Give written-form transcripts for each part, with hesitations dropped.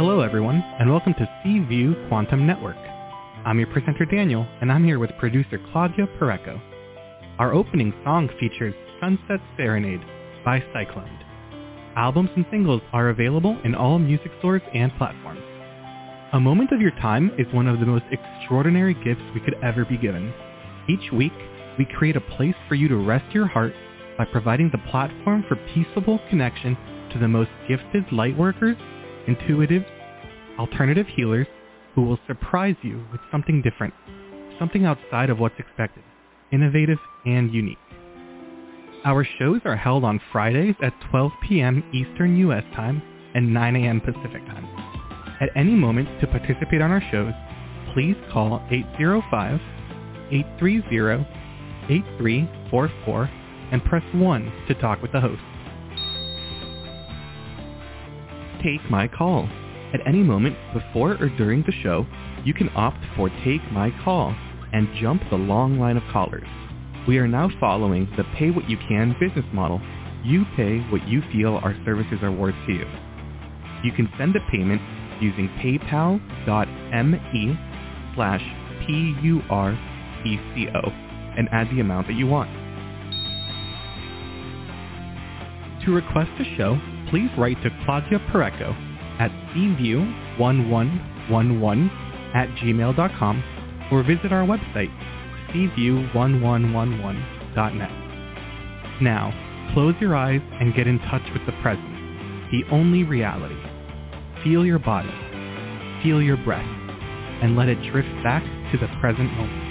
Hello everyone, and welcome to C View Quantum Network. I'm your presenter Daniel, and I'm here with producer Claudia Pareco. Our opening song features Sunset Serenade by Cyclone. Albums and singles are available in all music stores and platforms. A moment of your time is one of the most extraordinary gifts we could ever be given. Each week, we create a place for you to rest your heart by providing the platform for peaceable connection to the most gifted lightworkers, intuitives, alternative healers who will surprise you with something different, something outside of what's expected, innovative and unique. Our shows are held on Fridays at 12 p.m. Eastern U.S. time and 9 a.m. Pacific time. At any moment to participate on our shows, please call 805-830-8344 and press 1 to talk with the host. Take My Call. At any moment before or during the show, you can opt for Take My Call and jump the long line of callers. We are now following the pay what you can business model. You pay what you feel our services are worth to you. You can send a payment using paypal.me/PURECO and add the amount that you want. To request a show, please write to Claudia Pareco at cview1111@gmail.com or visit our website, cview1111.net. Now, close your eyes and get in touch with the present, the only reality. Feel your body, feel your breath, and let it drift back to the present moment.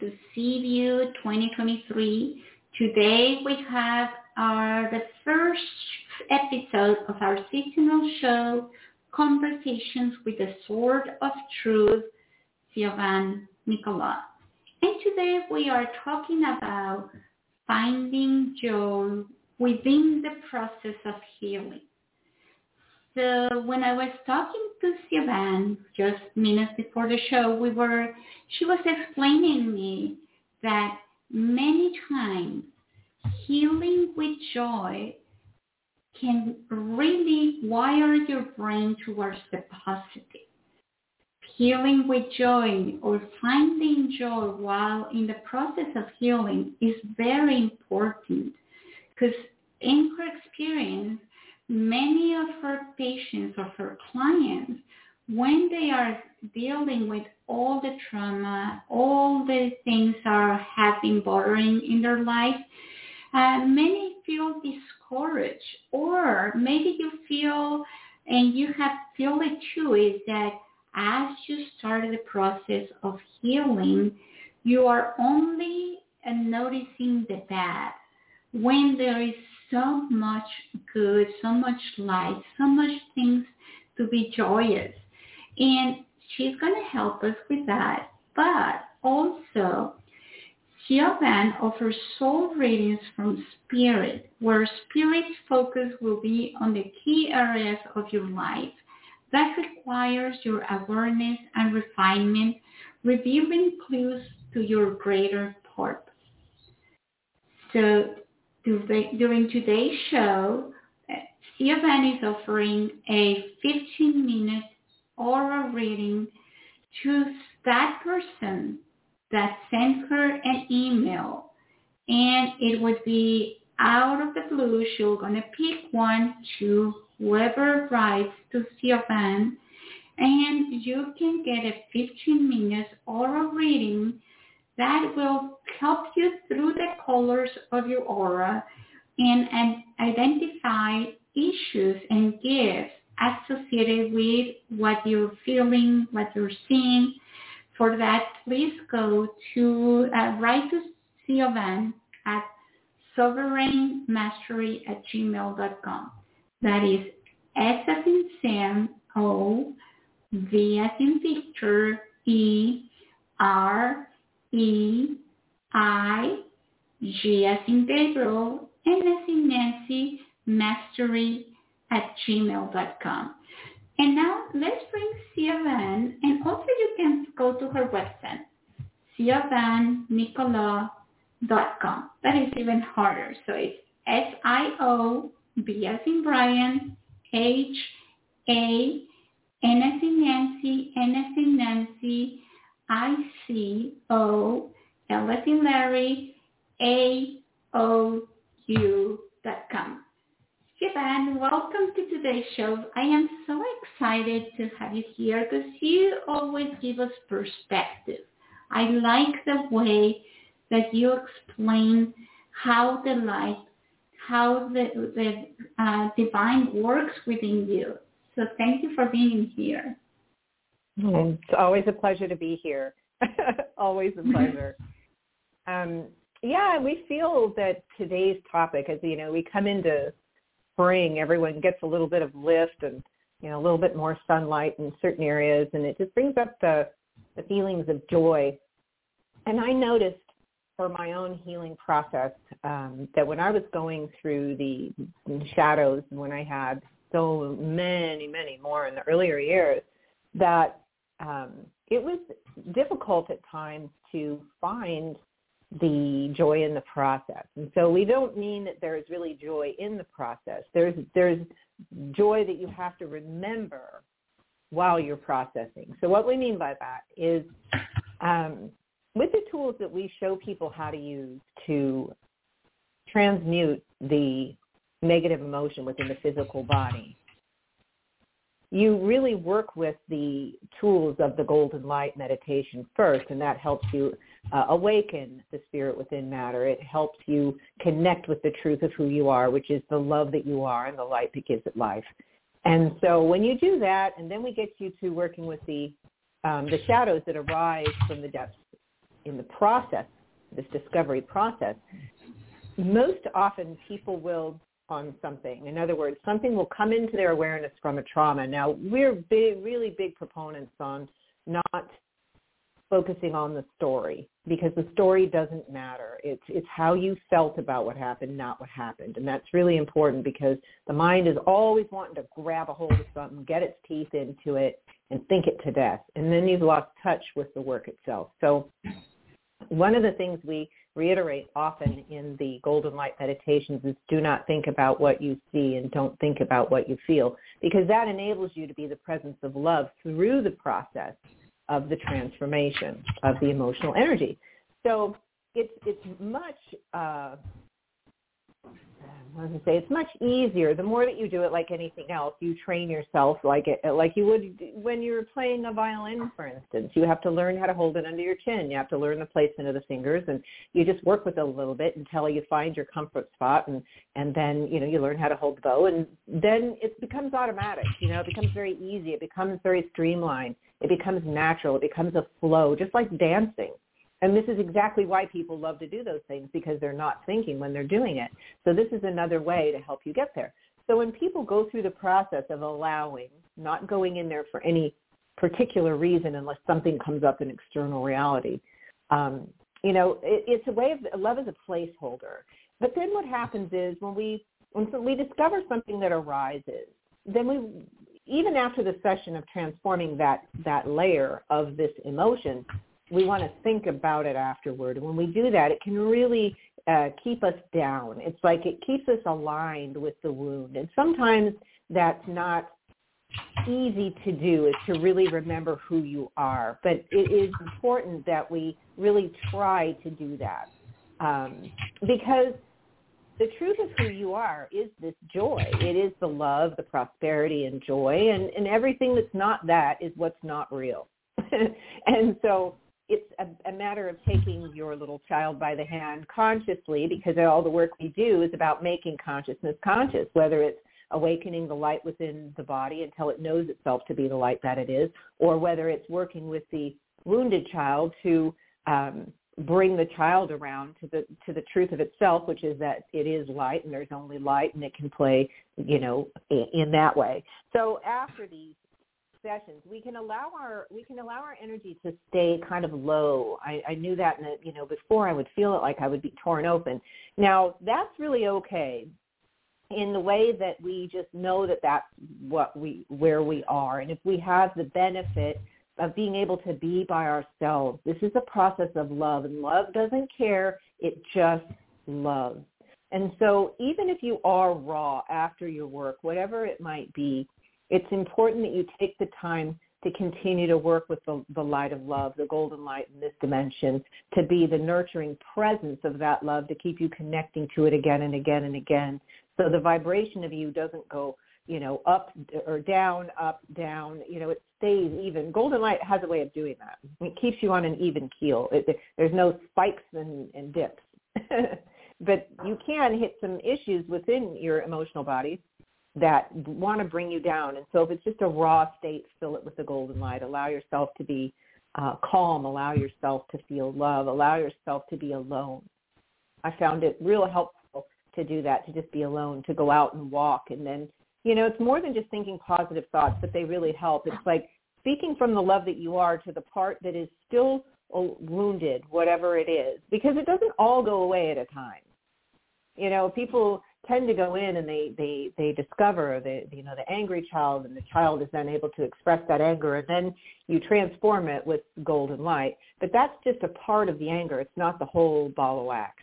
To C View 2023. Today we have the first episode of our seasonal show, Conversations with the Sword of Truth, Siobhan Nicolaou. And today we are talking about finding joy within the process of healing. So when I was talking to Siobhan just minutes before the show, she was explaining me that many times healing with joy can really wire your brain towards the positive. Healing with joy or finding joy while in the process of healing is very important because in her experience, many of her patients or her clients, when they are dealing with all the trauma, all the things that have been bothering in their life, many feel discouraged, or maybe you feel, and you have feel it too, is that as you start the process of healing, you are only noticing the bad when there is so much good, so much light, so much things to be joyous. And she's going to help us with that. But also, Siobhan offers soul readings from spirit, where spirit's focus will be on the key areas of your life. That requires your awareness and refinement, revealing clues to your greater purpose. So during today's show, Siobhan is offering a 15-minute oral reading to that person that sends her an email. And it would be out of the blue. She's going to pick one to whoever writes to Siobhan. And you can get a 15-minute oral reading that will help you through the colors of your aura and identify issues and gifts associated with what you're feeling, what you're seeing. For that, please go to write to Siobhan at sovereignmastery@gmail.com. That is S as in Sam, O, V as in Victor, E, R, E, I, G as in Gabriel, N as in Nancy, mastery@gmail.com. And now let's bring Siobhan, and also you can go to her website, SiobhanNicolaou.com. That is even harder. So it's S-I-O, B as in Brian, H-A, N as in Nancy, N as in Nancy, I-C-O, L as in Larry, A-O-U.com. Siobhan, welcome to today's show. I am so excited to have you here because you always give us perspective. I like the way that you explain how the light, how the divine works within you. So thank you for being here. It's always a pleasure to be here. Always a pleasure. Yeah, we feel that today's topic, as you know, we come into spring, everyone gets a little bit of lift and, you know, a little bit more sunlight in certain areas, and it just brings up the feelings of joy. And I noticed for my own healing process that when I was going through the shadows, when I had so many more in the earlier years, that it was difficult at times to find the joy in the process. And so we don't mean that there is really joy in the process. There's joy that you have to remember while you're processing. So what we mean by that is with the tools that we show people how to use to transmute the negative emotion within the physical body, you really work with the tools of the golden light meditation first, and that helps you awaken the spirit within matter. It helps you connect with the truth of who you are, which is the love that you are and the light that gives it life. And so when you do that, and then we get you to working with the shadows that arise from the depths in the process, this discovery process, most often people will on something. In other words, something will come into their awareness from a trauma. Now, we're really big proponents on not focusing on the story, because the story doesn't matter. It's how you felt about what happened, not what happened. And that's really important, because the mind is always wanting to grab a hold of something, get its teeth into it, and think it to death. And then you've lost touch with the work itself. So one of the things we reiterate often in the golden light meditations is do not think about what you see and don't think about what you feel, because that enables you to be the presence of love through the process of the transformation of the emotional energy. So it's much easier. The more that you do it, like anything else, you train yourself like you would when you were playing a violin, for instance. You have to learn how to hold it under your chin. You have to learn the placement of the fingers, and you just work with it a little bit until you find your comfort spot, and then, you know, you learn how to hold the bow, and then it becomes automatic. You know, it becomes very easy. It becomes very streamlined. It becomes natural. It becomes a flow, just like dancing. And this is exactly why people love to do those things, because they're not thinking when they're doing it. So this is another way to help you get there. So when people go through the process of allowing, not going in there for any particular reason unless something comes up in external reality, you know, it's a way of, love is a placeholder. But then what happens is when we discover something that arises, then even after the session of transforming that layer of this emotion, we want to think about it afterward. And when we do that, it can really keep us down. It's like it keeps us aligned with the wound. And sometimes that's not easy to do, is to really remember who you are. But it is important that we really try to do that, because the truth of who you are is this joy. It is the love, the prosperity, and joy. And everything that's not that is what's not real. And so it's a matter of taking your little child by the hand consciously, because all the work we do is about making consciousness conscious, whether it's awakening the light within the body until it knows itself to be the light that it is, or whether it's working with the wounded child to bring the child around to the truth of itself, which is that it is light and there's only light, and it can play, you know, in that way. So after these sessions, we can allow our energy to stay kind of low. I knew that, and before I would feel it like I would be torn open. Now that's really okay in the way that we just know that that's what where we are. And if we have the benefit of being able to be by ourselves, this is a process of love, and love doesn't care, it just loves. And so even if you are raw after your work, whatever it might be, it's important that you take the time to continue to work with the light of love, the golden light in this dimension, to be the nurturing presence of that love, to keep you connecting to it again and again and again. So the vibration of you doesn't go, up or down, up, down, it stays even. Golden light has a way of doing that. It keeps you on an even keel. There's no spikes and dips. But you can hit some issues within your emotional body that want to bring you down. And so if it's just a raw state, fill it with the golden light. Allow yourself to be calm. Allow yourself to feel love. Allow yourself to be alone. I found it real helpful to do that, to just be alone, to go out and walk. And then, it's more than just thinking positive thoughts, but they really help. It's like speaking from the love that you are to the part that is still wounded, whatever it is, because it doesn't all go away at a time. People tend to go in and they discover the angry child, and the child is then able to express that anger, and then you transform it with golden light. But that's just a part of the anger. It's not the whole ball of wax.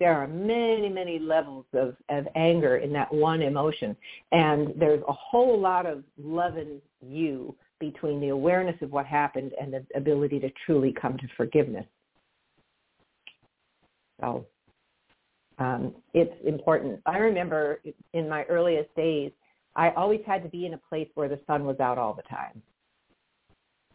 There are many, many levels of anger in that one emotion, and there's a whole lot of loving you between the awareness of what happened and the ability to truly come to forgiveness. So it's important. I remember in my earliest days, I always had to be in a place where the sun was out all the time,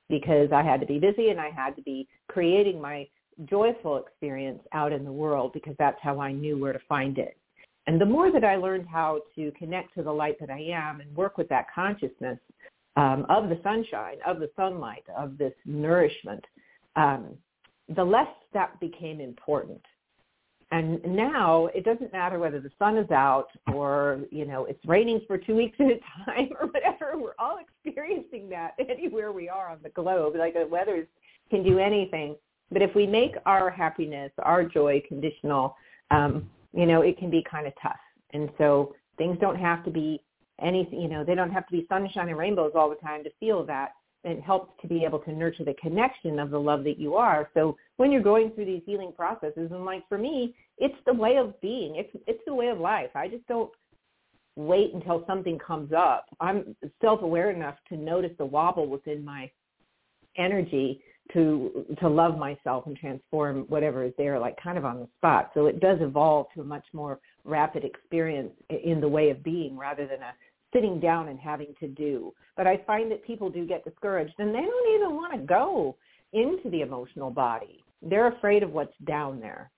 because I had to be busy and I had to be creating my joyful experience out in the world, because that's how I knew where to find it. And the more that I learned how to connect to the light that I am and work with that consciousness of the sunshine, of the sunlight, of this nourishment, the less that became important. And now it doesn't matter whether the sun is out or, it's raining for 2 weeks at a time or whatever. We're all experiencing that anywhere we are on the globe. Like, the weather can do anything. But if we make our happiness, our joy conditional, it can be kind of tough. And so things don't have to be anything, they don't have to be sunshine and rainbows all the time to feel that. It helps to be able to nurture the connection of the love that you are. So when you're going through these healing processes, and like for me, it's the way of being. It's the way of life. I just don't wait until something comes up. I'm self-aware enough to notice the wobble within my energy to love myself and transform whatever is there, like kind of on the spot. So it does evolve to a much more rapid experience in the way of being, rather than a sitting down and having to do. But I find that people do get discouraged, and they don't even want to go into the emotional body. They're afraid of what's down there.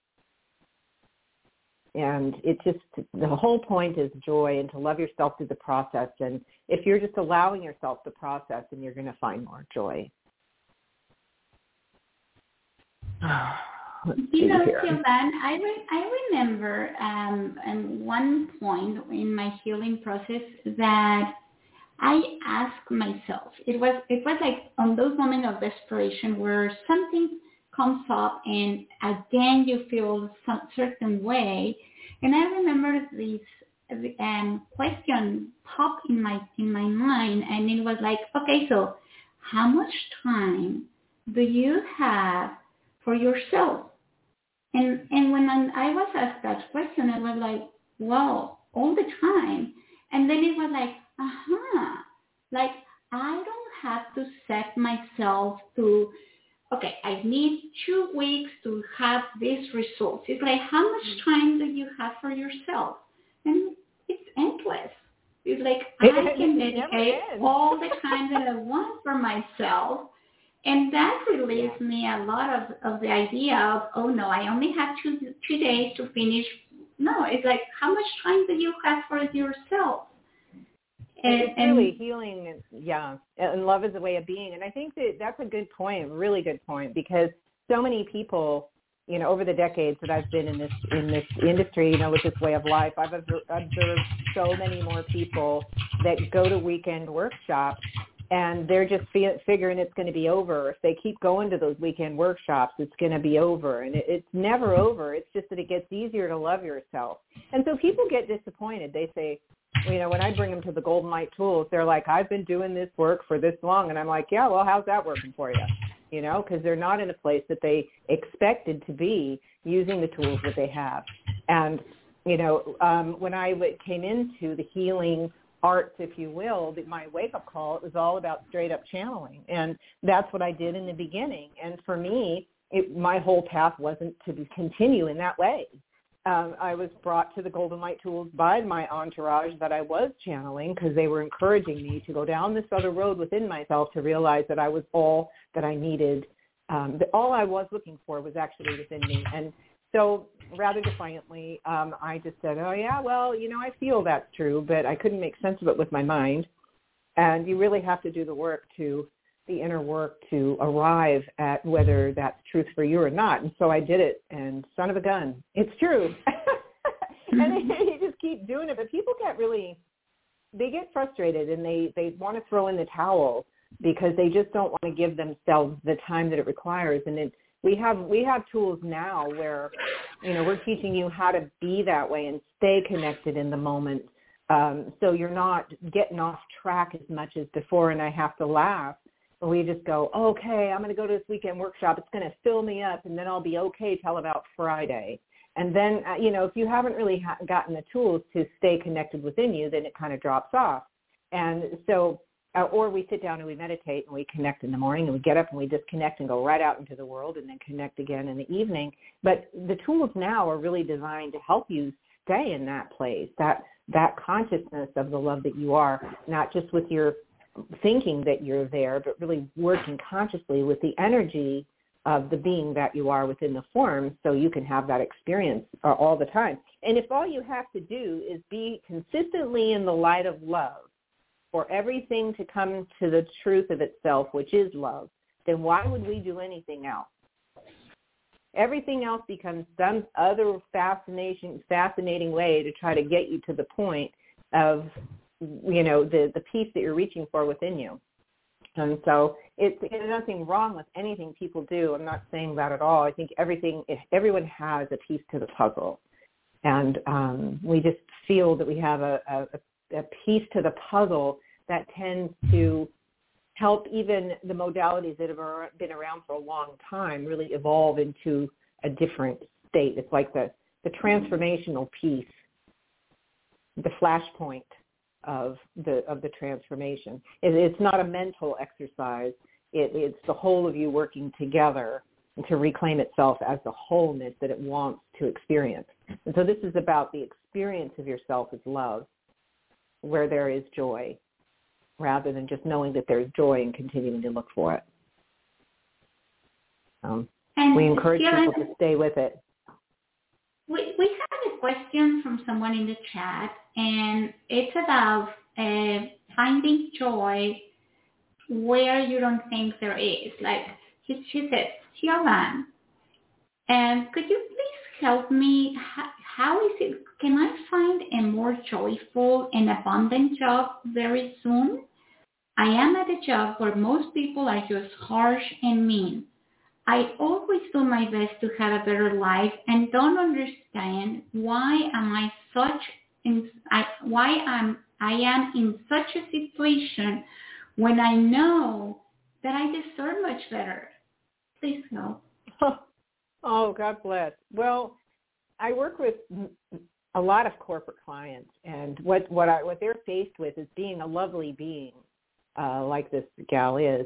And it just, the whole point is joy, and to love yourself through the process. And if you're just allowing yourself the process, then you're going to find more joy. Siobhan, I remember at one point in my healing process that I asked myself, it was like on those moments of desperation where something comes up and again you feel some certain way, and I remember this question popped in my mind, and it was like, okay, so how much time do you have for yourself? And when I was asked that question, I was like, wow, all the time. And then it was like, like I don't have to set myself to, okay, I need 2 weeks to have this result. It's like, how much time do you have for yourself? And it's endless. It's like, I can dedicate all the time that I want for myself. And that released me a lot of the idea of, oh, no, I only have two days to finish. No, it's like, how much time do you have for yourself? And really healing, and love is a way of being. And I think that that's a good point, really good point, because so many people, over the decades that I've been in this industry, with this way of life, I've observed so many more people that go to weekend workshops and they're just figuring it's going to be over. If they keep going to those weekend workshops, it's going to be over. And it's never over. It's just that it gets easier to love yourself. And so people get disappointed. They say, you know, when I bring them to the Golden Light Tools, they're like, I've been doing this work for this long. And I'm like, yeah, well, how's that working for you? You know, because they're not in a place that they expected to be using the tools that they have. And, you know, when I came into the healing arts, if you will, my wake-up call, it was all about straight-up channeling. And that's what I did in the beginning. And for me, my whole path wasn't to continue in that way. I was brought to the Golden Light Tools by my entourage that I was channeling, because they were encouraging me to go down this other road within myself to realize that I was all that I needed. That all I was looking for was actually within me. And so rather defiantly, I just said, oh, yeah, well, you know, I feel that's true, but I couldn't make sense of it with my mind. And you really have to do the inner work to arrive at whether that's truth for you or not. And so I did it, and son of a gun, it's true. And they just keep doing it. But people they get frustrated, and they want to throw in the towel because they just don't want to give themselves the time that it requires. And we have tools now where, you know, we're teaching you how to be that way and stay connected in the moment. So you're not getting off track as much as before. And I have to laugh. We just go, okay, I'm going to go to this weekend workshop. It's going to fill me up, and then I'll be okay till about Friday. And then, you know, if you haven't really gotten the tools to stay connected within you, then it kind of drops off. And so, or we sit down and we meditate and we connect in the morning, and we get up and we disconnect and go right out into the world, and then connect again in the evening. But the tools now are really designed to help you stay in that place, that consciousness of the love that you are, not just with your thinking that you're there, but really working consciously with the energy of the being that you are within the form, so you can have that experience all the time. And if all you have to do is be consistently in the light of love for everything to come to the truth of itself, which is love, then why would we do anything else? Everything else becomes some other fascinating way to try to get you to the point of, you know, the peace that you're reaching for within you. And so there's nothing wrong with anything people do. I'm not saying that at all. I think everyone has a piece to the puzzle. And we just feel that we have a piece to the puzzle that tends to help even the modalities that have been around for a long time really evolve into a different state. It's like the transformational piece, the flashpoint of the transformation. It's not a mental exercise. It's the whole of you working together to reclaim itself as the wholeness that it wants to experience. And so this is about the experience of yourself as love, where there is joy, rather than just knowing that there's joy and continuing to look for it. We encourage people to stay with it. We have a question from someone in the chat, and it's about finding joy where you don't think there is. Like, she says, Siobhan, could you please help me? How is it? Can I find a more joyful and abundant job very soon? I am at a job where most people are just harsh and mean. I always do my best to have a better life and don't understand why I am in such a situation when I know that I deserve much better. Please help. Oh, God bless. Well, I work with a lot of corporate clients, and what they're faced with is being a lovely being, like this gal is,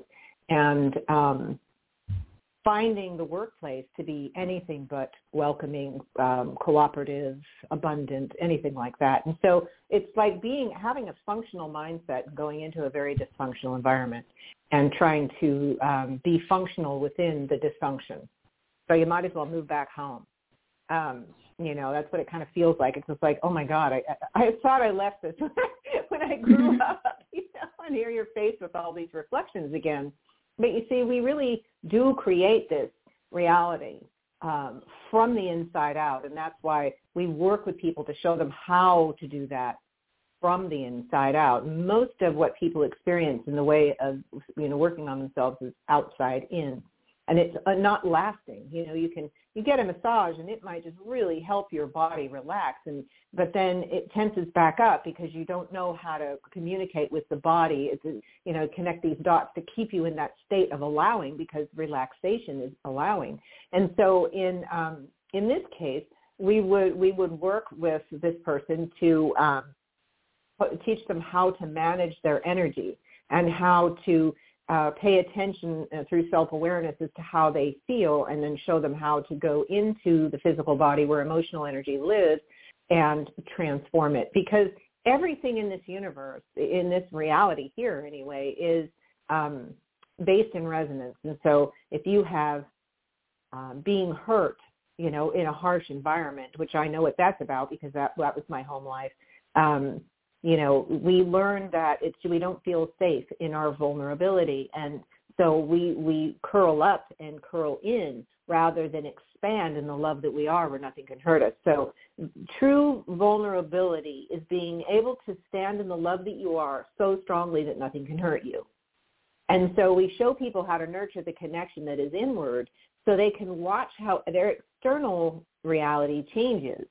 and finding the workplace to be anything but welcoming, cooperative, abundant, anything like that. And so it's like having a functional mindset, going into a very dysfunctional environment and trying to be functional within the dysfunction. So you might as well move back home. You know, that's what it kind of feels like. It's just like, oh my God, I thought I left this when I grew up, you know, and here you're faced with all these reflections again. But you see, we really do create this reality from the inside out, and that's why we work with people to show them how to do that from the inside out. Most of what people experience in the way of, you know, working on themselves is outside in. And it's not lasting. You know, you get a massage and it might just really help your body relax, but then it tenses back up because you don't know how to communicate with the body, you know, connect these dots to keep you in that state of allowing, because relaxation is allowing. And so in this case, we would work with this person to teach them how to manage their energy and how to pay attention through self-awareness as to how they feel, and then show them how to go into the physical body where emotional energy lives and transform it. Because everything in this universe, in this reality here anyway, is based in resonance. And so if you have being hurt, you know, in a harsh environment, which I know what that's about because that was my home life, you know, we learn that we don't feel safe in our vulnerability. And so we curl up and curl in rather than expand in the love that we are, where nothing can hurt us. So true vulnerability is being able to stand in the love that you are so strongly that nothing can hurt you. And so we show people how to nurture the connection that is inward, so they can watch how their external reality changes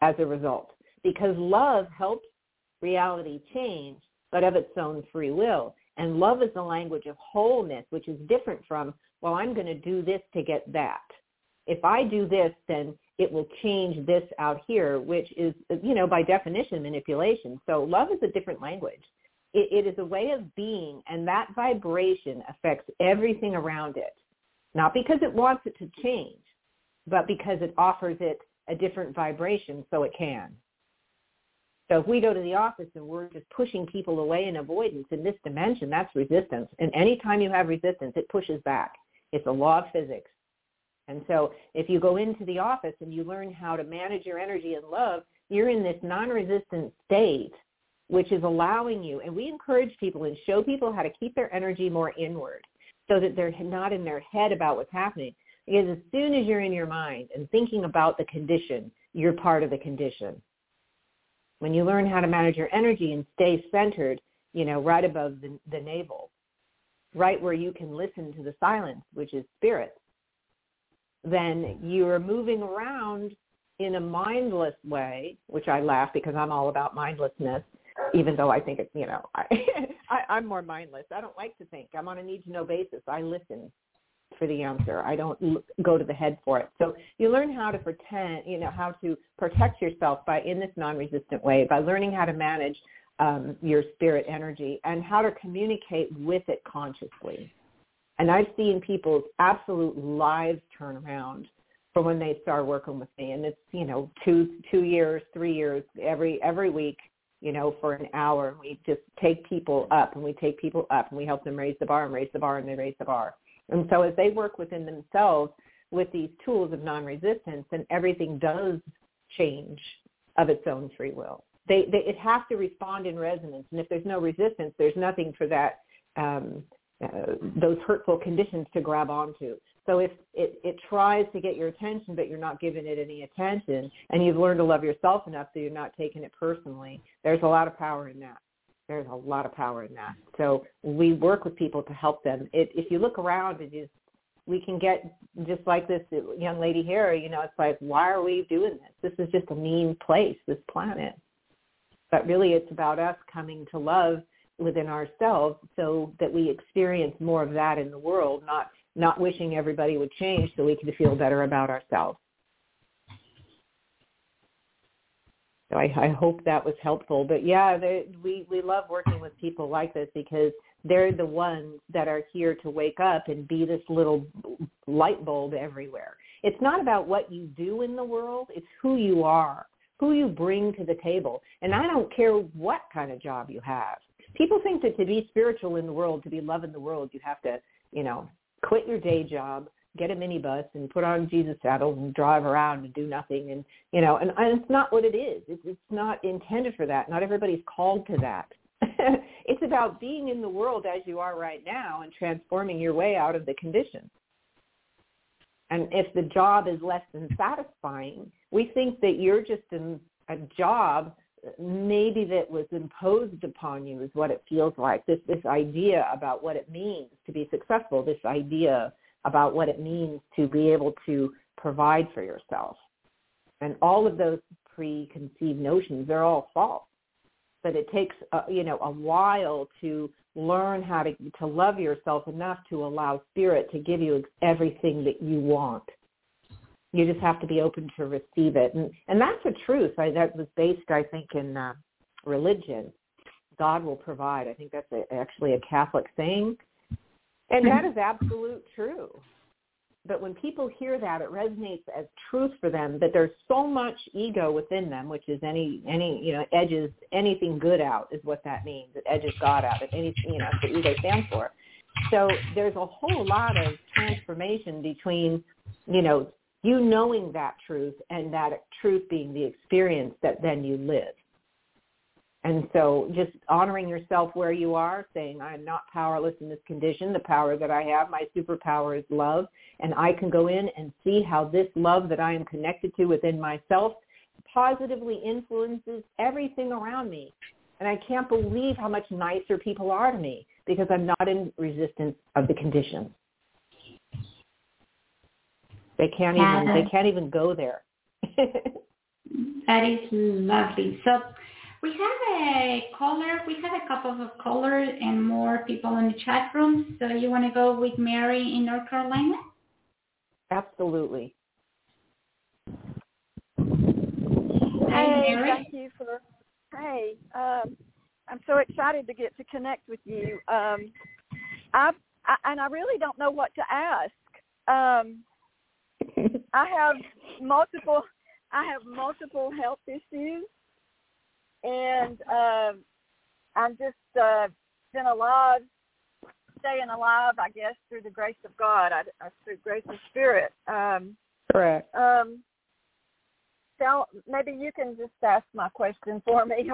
as a result, because love helps reality change, but of its own free will. And love is the language of wholeness, which is different from, well, I'm going to do this to get that. If I do this, then it will change this out here, which is, you know, by definition, manipulation. So love is a different language. It is a way of being, and that vibration affects everything around it, not because it wants it to change, but because it offers it a different vibration so it can. So if we go to the office and we're just pushing people away in avoidance in this dimension, that's resistance. And anytime you have resistance, it pushes back. It's a law of physics. And so if you go into the office and you learn how to manage your energy and love, you're in this non-resistant state, which is allowing you. And we encourage people and show people how to keep their energy more inward so that they're not in their head about what's happening. Because as soon as you're in your mind and thinking about the condition, you're part of the condition. When you learn how to manage your energy and stay centered, you know, right above the navel, right where you can listen to the silence, which is spirit, then you're moving around in a mindless way, which I laugh because I'm all about mindlessness, even though I think it's, you know, I'm more mindless. I don't like to think. I'm on a need-to-know basis. I listen for the answer. I don't go to the head for it. So you learn how to pretend, you know, how to protect yourself by, in this non-resistant way, by learning how to manage your spirit energy and how to communicate with it consciously. And I've seen people's absolute lives turn around from when they start working with me. And it's, you know, two years, 3 years, every week, you know, for an hour. We just take people up and we help them raise the bar and raise the bar and they raise the bar. And so as they work within themselves with these tools of non-resistance, then everything does change of its own free will. It has to respond in resonance. And if there's no resistance, there's nothing for that those hurtful conditions to grab onto. So if it tries to get your attention, but you're not giving it any attention, and you've learned to love yourself enough that you're not taking it personally, there's a lot of power in that. There's a lot of power in that. So we work with people to help them. If you look around, we can get just like this young lady here, you know, it's like, why are we doing this? This is just a mean place, this planet. But really it's about us coming to love within ourselves so that we experience more of that in the world, not wishing everybody would change so we can feel better about ourselves. So I hope that was helpful. But yeah, we love working with people like this because they're the ones that are here to wake up and be this little light bulb everywhere. It's not about what you do in the world. It's who you are, who you bring to the table. And I don't care what kind of job you have. People think that to be spiritual in the world, to be love in the world, you have to, you know, quit your day job, get a minibus and put on Jesus saddles and drive around and do nothing. And, you know, and it's not what it is. It's not intended for that. Not everybody's called to that. It's about being in the world as you are right now and transforming your way out of the condition. And if the job is less than satisfying, we think that you're just in a job maybe that was imposed upon you is what it feels like. This idea about what it means to be successful, this idea about what it means to be able to provide for yourself. And all of those preconceived notions, they're all false. But it takes, a while to learn how to love yourself enough to allow spirit to give you everything that you want. You just have to be open to receive it. And that's the truth. That was based, I think, in religion. God will provide. I think that's actually a Catholic saying. And that is absolute true. But when people hear that, it resonates as truth for them, but there's so much ego within them, which is any edges anything good out is what that means. It edges God out. If anything, that's what ego stands for. So there's a whole lot of transformation between, you knowing that truth and that truth being the experience that then you live. And so just honoring yourself where you are, saying, I am not powerless in this condition. The power that I have, my superpower is love. And I can go in and see how this love that I am connected to within myself positively influences everything around me. And I can't believe how much nicer people are to me because I'm not in resistance of the conditions. They can't even go there. That is lovely. So we have a caller. We have a couple of callers and more people in the chat room. So you want to go with Mary in North Carolina? Absolutely. Hi, Mary. Thank you for. Hey, I'm so excited to get to connect with you. I really don't know what to ask. I have multiple health issues. And I'm just staying alive, I guess, through the grace of God, through grace of spirit. Correct. So maybe you can just ask my question for me.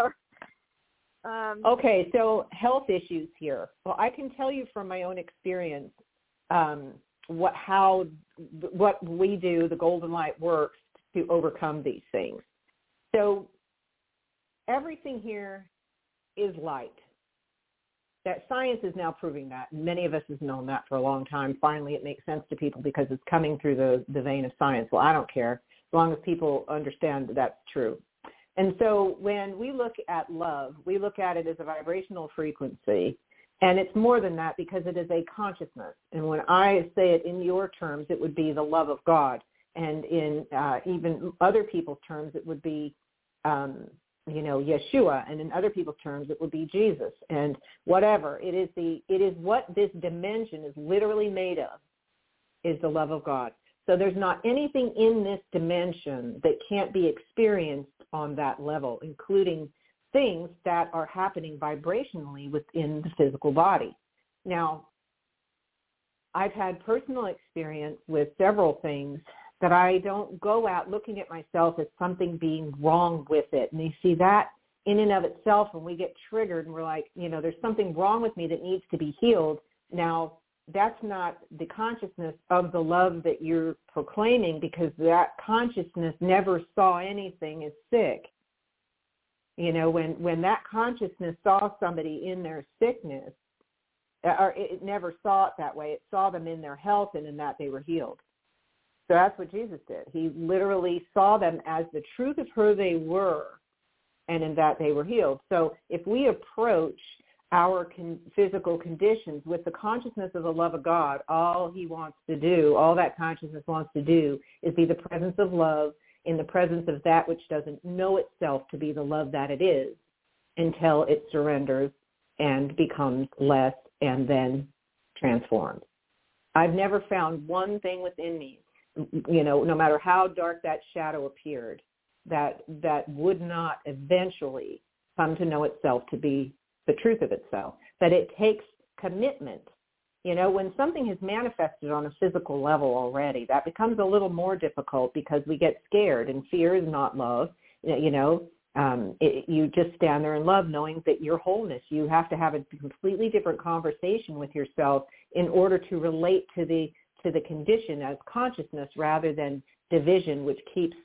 Okay, so health issues here. Well, I can tell you from my own experience what we do, the Golden Light works to overcome these things. So everything here is light. That science is now proving that. Many of us have known that for a long time. Finally, it makes sense to people because it's coming through the vein of science. Well, I don't care as long as people understand that that's true. And so when we look at love, we look at it as a vibrational frequency, and it's more than that because it is a consciousness. And when I say it in your terms, it would be the love of God. And in even other people's terms, it would be Yeshua, and in other people's terms, it would be Jesus, and whatever. It is what this dimension is literally made of, is the love of God. So there's not anything in this dimension that can't be experienced on that level, including things that are happening vibrationally within the physical body. Now, I've had personal experience with several things that I don't go out looking at myself as something being wrong with it. And you see that in and of itself when we get triggered and we're like, there's something wrong with me that needs to be healed. Now, that's not the consciousness of the love that you're proclaiming, because that consciousness never saw anything as sick. When that consciousness saw somebody in their sickness, or it never saw it that way. It saw them in their health and in that they were healed. So that's what Jesus did. He literally saw them as the truth of who they were, and in that they were healed. So if we approach our physical conditions with the consciousness of the love of God, all that consciousness wants to do is be the presence of love in the presence of that which doesn't know itself to be the love that it is, until it surrenders and becomes less and then transforms. I've never found one thing within me, no matter how dark that shadow appeared, that would not eventually come to know itself to be the truth of itself. But it takes commitment. When something has manifested on a physical level already, that becomes a little more difficult because we get scared, and fear is not love. You just stand there in love, knowing that your wholeness. You have to have a completely different conversation with yourself in order to relate to the condition as consciousness rather than division, which keeps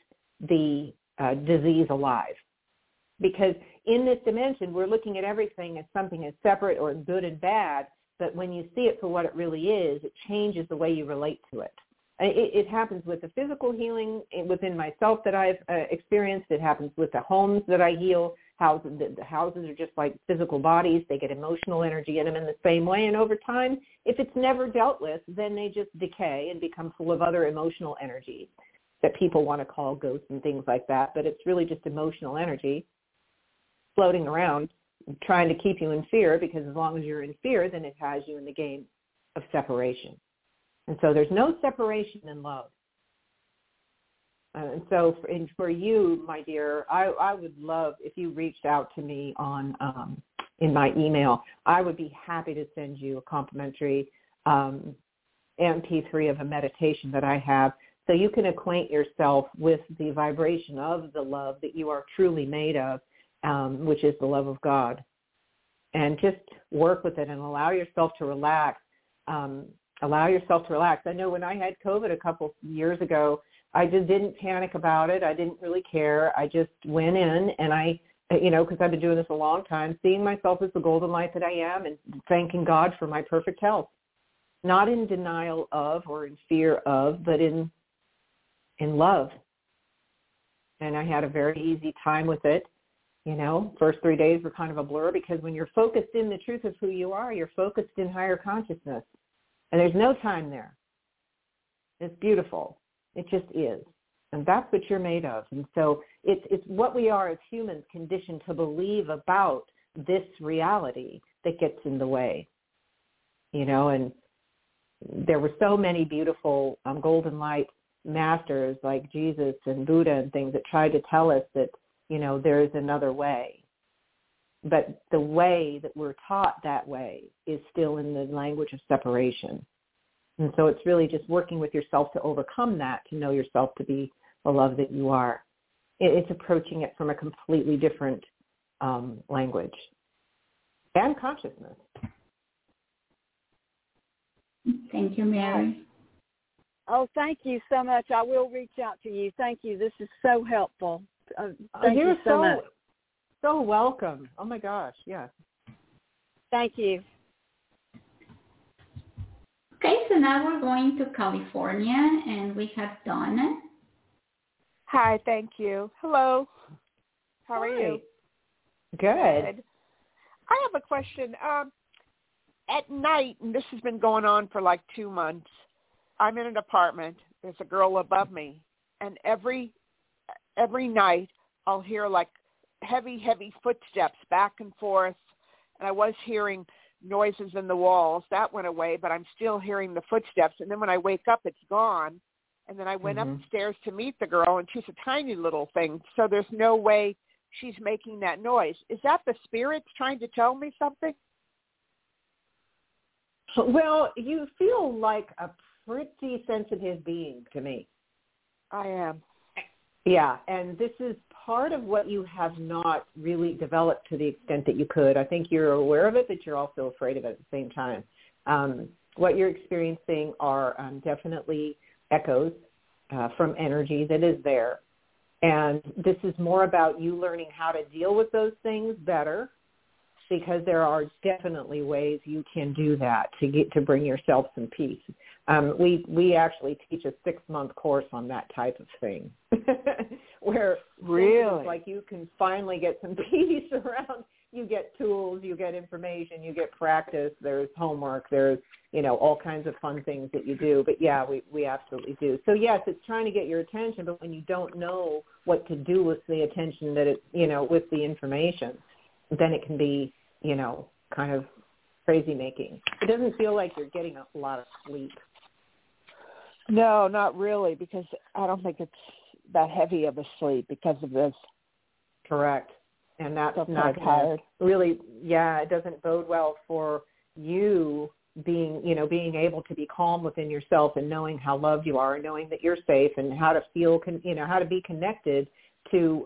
the disease alive. Because in this dimension, we're looking at everything as something as separate or good and bad, but when you see it for what it really is, it changes the way you relate to it. It happens with the physical healing within myself that I've experienced. It happens with the homes that I heal. The houses are just like physical bodies. They get emotional energy in them in the same way. And over time, if it's never dealt with, then they just decay and become full of other emotional energy that people want to call ghosts and things like that. But it's really just emotional energy floating around trying to keep you in fear, because as long as you're in fear, then it has you in the game of separation. And so there's no separation in love. And so for you, my dear, I would love if you reached out to me on in my email. I would be happy to send you a complimentary MP3 of a meditation that I have, so you can acquaint yourself with the vibration of the love that you are truly made of, which is the love of God. And just work with it and allow yourself to relax. I know when I had COVID a couple years ago, I just didn't panic about it. I didn't really care. I just went in and because I've been doing this a long time, seeing myself as the golden light that I am and thanking God for my perfect health. Not in denial of or in fear of, but in love. And I had a very easy time with it. First 3 days were kind of a blur, because when you're focused in the truth of who you are, you're focused in higher consciousness. And there's no time there. It's beautiful. It just is. And that's what you're made of. And so it's what we are as humans conditioned to believe about this reality that gets in the way. And there were so many beautiful golden light masters like Jesus and Buddha and things that tried to tell us that, there is another way. But the way that we're taught that way is still in the language of separation. And so it's really just working with yourself to overcome that, to know yourself to be the love that you are. It's approaching it from a completely different language and consciousness. Thank you, Mary. Oh, thank you so much. I will reach out to you. Thank you. This is so helpful. Thank you so much. So welcome. Oh, my gosh. Yes. Thank you. Okay, so now we're going to California, and we have Donna. Hi, thank you. Hello. How are you? Good. I have a question. At night, and this has been going on for like 2 months, I'm in an apartment. There's a girl above me, and every night I'll hear like heavy, heavy footsteps back and forth, and I was hearing noises in the walls. That went away, but I'm still hearing the footsteps. And then when I wake up, it's gone. And then I went upstairs to meet the girl, and she's a tiny little thing, so there's no way she's making that noise. Is that the spirits trying to tell me something? Well, you feel like a pretty sensitive being to me. I am. Yeah, and this is part of what you have not really developed to the extent that you could. I think you're aware of it, but you're also afraid of it at the same time. What you're experiencing are definitely echoes from energy that is there. And this is more about you learning how to deal with those things better, because there are definitely ways you can do that to bring yourself some peace. We actually teach a 6-month course on that type of thing, where really, like, you can finally get some peace around. You get tools, you get information, you get practice. There's homework. There's all kinds of fun things that you do. But yeah, we absolutely do. So yes, it's trying to get your attention, but when you don't know what to do with the attention that it with the information, then it can be kind of crazy making. It doesn't feel like you're getting a lot of sleep. No, not really, because I don't think it's that heavy of a sleep because of this. Correct. And that's not tired. Really, yeah, it doesn't bode well for you being able to be calm within yourself and knowing how loved you are and knowing that you're safe and how to feel, how to be connected to,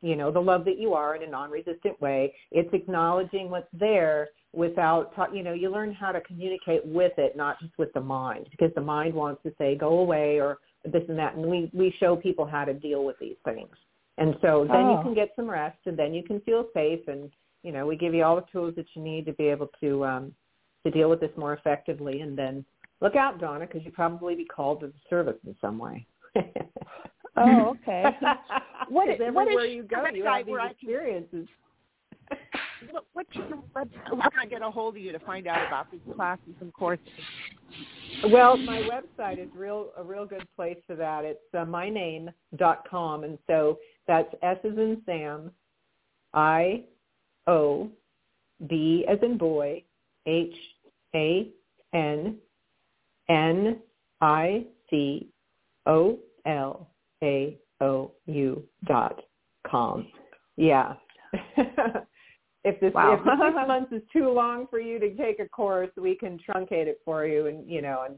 the love that you are in a non-resistant way. It's acknowledging what's there without, you learn how to communicate with it, not just with the mind, because the mind wants to say, go away or this and that. And we show people how to deal with these things. And so then you can get some rest, and then you can feel safe. And, you know, we give you all the tools that you need to be able to deal with this more effectively. And then look out, Donna, because you'll probably be called to the service in some way. Oh, okay. Everywhere you go, you have these experiences. What's your website? How can I get a hold of you to find out about these classes and courses? Well, my website is a real good place for that. It's myname.com, and so that's S as in Sam, I-O, B as in boy, HANNICOLAU.com. Yeah. If the 6 months is too long for you to take a course, we can truncate it for you and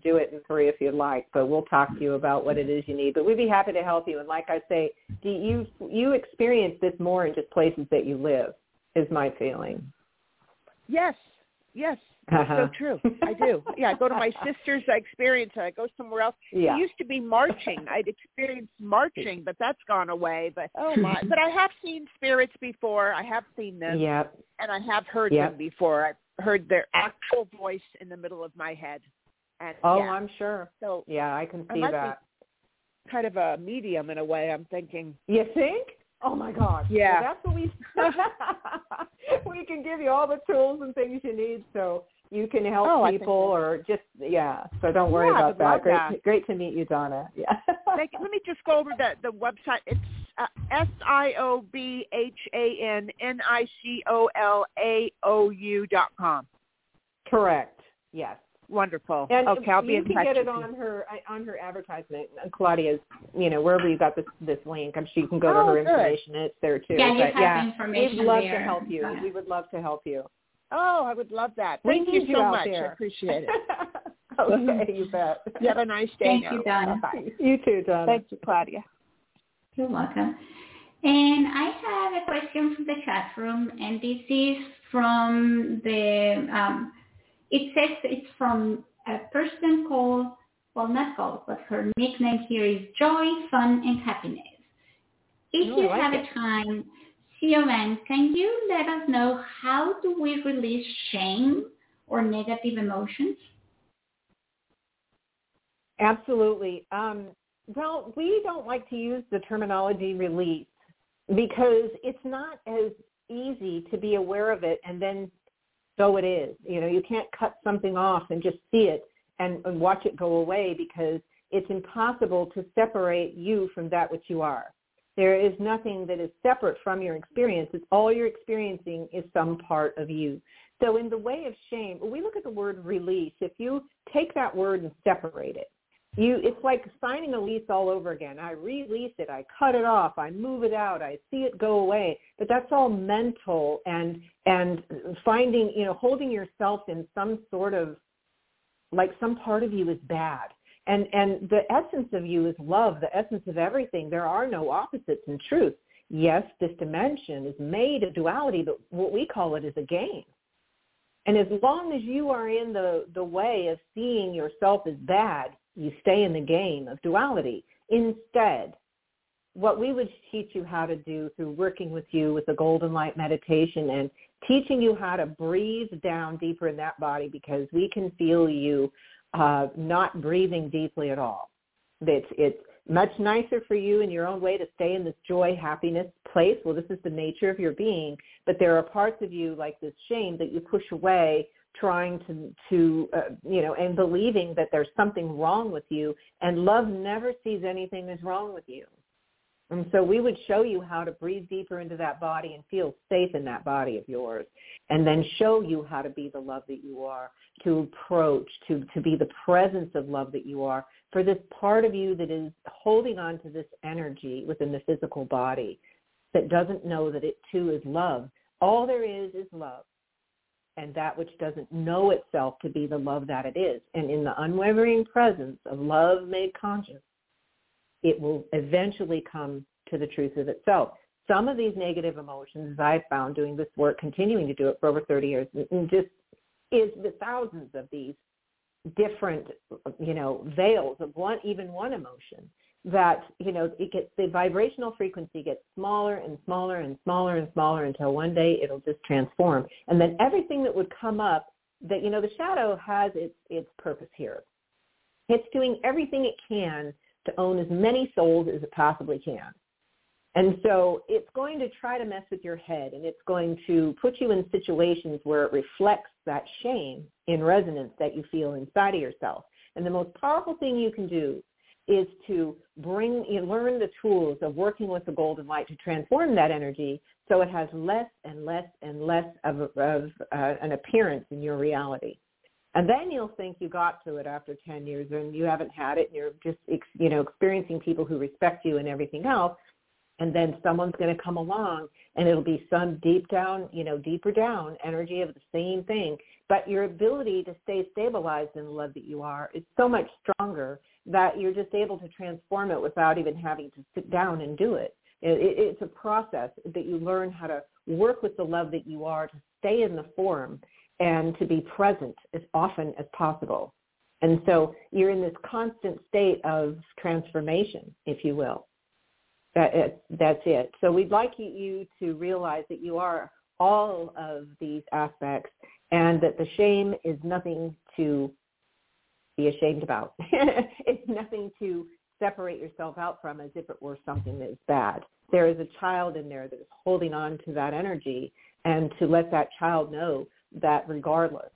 do it in 3 if you'd like. But we'll talk to you about what it is you need. But we'd be happy to help you. And like I say, you experience this more in just places that you live, is my feeling. Yes. That's so true. I do. Yeah, I go to my sister's. I experience it. I go somewhere else. Yeah. It used to be marching. I'd experienced marching, but that's gone away. But but I have seen spirits before. I have seen them. Yep. And I have heard them before. I've heard their actual voice in the middle of my head. And, I'm sure. So yeah, I can see that. Kind of a medium in a way, I'm thinking. You think? Oh, my gosh. Yeah. Well, that's what we can give you all the tools and things you need so you can help people or just, So don't worry about that. Great to meet you, Donna. Yeah. Let me just go over the website. It's SIOBHANNICOLAU.com. Correct. Yes. Wonderful. And I'll be in touch. You can get it on her advertisement, Claudia's, wherever you got this link. I'm sure you can go to her information. It's there too. Yeah, you have information. We'd love to help you. Yeah. We would love to help you. Oh, I would love that. Thank you so much. I appreciate it. Okay, you bet. You have a nice day. Thank you, Donna. Bye. You too, Donna. Thank you, Claudia. You're welcome. And I have a question from the chat room, and this is from the. It says it's from a person but her nickname here is Joy, Fun, and Happiness. If you have a time, Siobhan, can you let us know how do we release shame or negative emotions? Absolutely. Well, we don't like to use the terminology release because it's not as easy to be aware of it and then so it is. You can't cut something off and just see it and watch it go away because it's impossible to separate you from that which you are. There is nothing that is separate from your experience. It's all you're experiencing is some part of you. So in the way of shame, when we look at the word release, if you take that word and separate it, it's like signing a lease all over again. I release it. I cut it off. I move it out. I see it go away. But that's all mental and finding, holding yourself in some sort of, like some part of you is bad. And the essence of you is love, the essence of everything. There are no opposites in truth. Yes, this dimension is made of duality, but what we call it is a game. And as long as you are in the way of seeing yourself as bad, you stay in the game of duality. Instead, what we would teach you how to do through working with you with the Golden Light Meditation and teaching you how to breathe down deeper in that body because we can feel you not breathing deeply at all. It's much nicer for you in your own way to stay in this joy, happiness place. Well, this is the nature of your being, but there are parts of you like this shame that you push away trying to and believing that there's something wrong with you, and love never sees anything is wrong with you. And so we would show you how to breathe deeper into that body and feel safe in that body of yours, and then show you how to be the love that you are, to approach, to be the presence of love that you are, for this part of you that is holding on to this energy within the physical body that doesn't know that it too is love. All there is love. And that which doesn't know itself to be the love that it is. And in the unwavering presence of love made conscious, it will eventually come to the truth of itself. Some of these negative emotions, as I've found doing this work, continuing to do it for over 30 years, just is the thousands of these different, veils of even one emotion. that, you know, it gets, the vibrational frequency gets smaller and smaller and smaller and smaller until one day it'll just transform. And then everything that would come up that, you know, the shadow has its purpose here. It's doing everything it can to own as many souls as it possibly can. And so it's going to try to mess with your head, and it's going to put you in situations where it reflects that shame in resonance that you feel inside of yourself. And the most powerful thing you can do is to learn the tools of working with the golden light to transform that energy so it has less and less and less of an appearance in your reality. And then you'll think you got to it after 10 years and you haven't had it, and you're just, you know, experiencing people who respect you and everything else. And then someone's going to come along, and it'll be some deep down, you know, deeper down energy of the same thing. But your ability to stay stabilized in the love that you are is so much stronger that you're just able to transform it without even having to sit down and do it. It's a process that you learn how to work with the love that you are, to stay in the form and to be present as often as possible. And so you're in this constant state of transformation, if you will. That's it. So we'd like you to realize that you are all of these aspects, and that the shame is nothing to be ashamed about. It's nothing to separate yourself out from as if it were something that is bad. There is a child in there that is holding on to that energy, and to let that child know that regardless,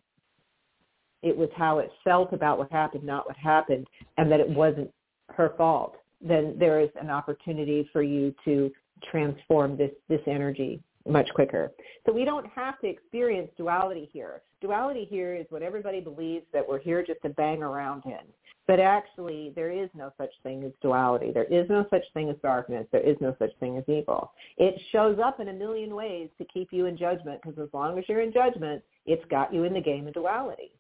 it was how it felt about what happened, not what happened, and that it wasn't her fault. Then there is an opportunity for you to transform this energy much quicker. So we don't have to experience duality here. Duality here is what everybody believes that we're here just to bang around in. But actually, there is no such thing as duality. There is no such thing as darkness. There is no such thing as evil. It shows up in a million ways to keep you in judgment, because as long as you're in judgment, it's got you in the game of duality.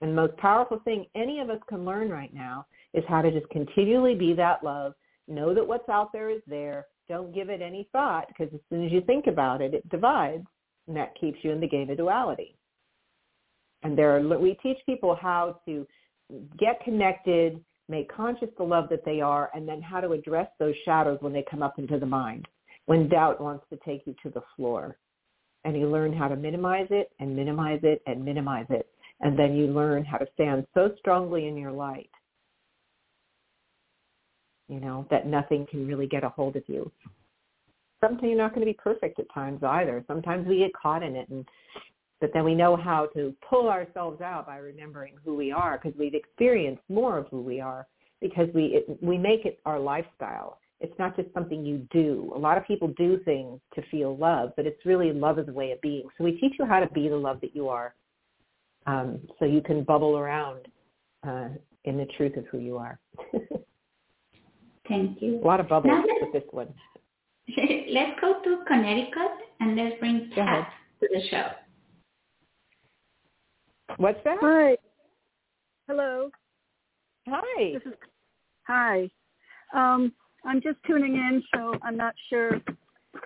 And the most powerful thing any of us can learn right now is how to just continually be that love, know that what's out there is there, don't give it any thought, because as soon as you think about it, it divides, and that keeps you in the game of duality. And we teach people how to get connected, make conscious the love that they are, and then how to address those shadows when they come up into the mind, when doubt wants to take you to the floor. And you learn how to minimize it and minimize it and minimize it. And then you learn how to stand so strongly in your light, you know, that nothing can really get a hold of you. Sometimes you're not going to be perfect at times either. Sometimes we get caught in it, but then we know how to pull ourselves out by remembering who we are, because we've experienced more of who we are, because we make it our lifestyle. It's not just something you do. A lot of people do things to feel love, but it's really love as a way of being. So we teach you how to be the love that you are, so you can bubble around in the truth of who you are. Thank you. A lot of bubbles with this one. Let's go to Connecticut, and let's bring Pat to the show. What's that? Hi. Hello. Hi. Hi. I'm just tuning in, so I'm not sure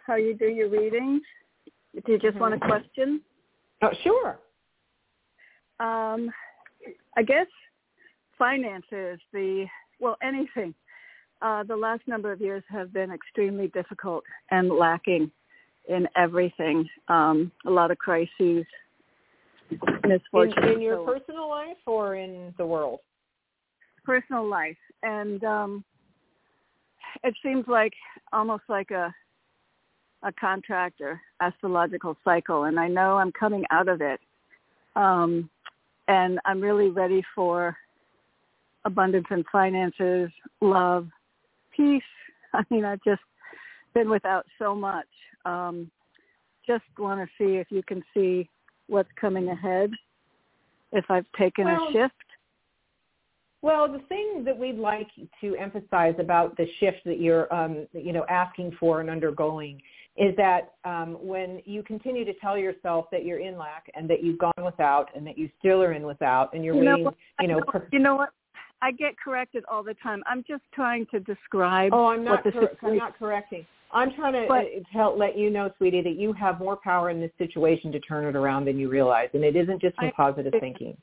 how you do your readings. Do you just want a question? Oh, sure. I guess finances, anything. The last number of years have been extremely difficult and lacking in everything. A lot of crises, misfortune. In your personal life or in the world? Personal life. And it seems like almost like a contract or astrological cycle. And I know I'm coming out of it. And I'm really ready for abundance in finances, love, peace. I mean, I've just been without so much. Just want to see if you can see what's coming ahead, if I've taken a shift. Well, the thing that we'd like to emphasize about the shift that you're, asking for and undergoing is that when you continue to tell yourself that you're in lack and that you've gone without and that you still are in without and you're waiting, you know what? I get corrected all the time. I'm just trying to describe. Oh, I'm not correcting. I'm trying to let you know, sweetie, that you have more power in this situation to turn it around than you realize. And it isn't just from positive thinking.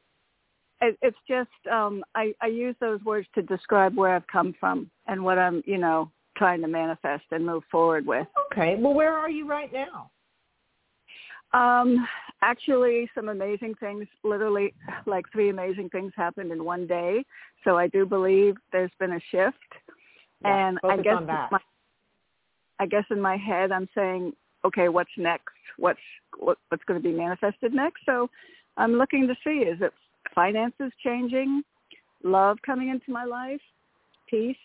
It's just I use those words to describe where I've come from and what I'm, you know, trying to manifest and move forward with. Okay. Well, where are you right now? Actually, some amazing things, literally like 3 amazing things happened in one day. So I do believe there's been a shift. Yeah, and I guess in my head I'm saying, okay, what's next? What's going to be manifested next? So I'm looking to see, is it finances changing, love coming into my life, peace?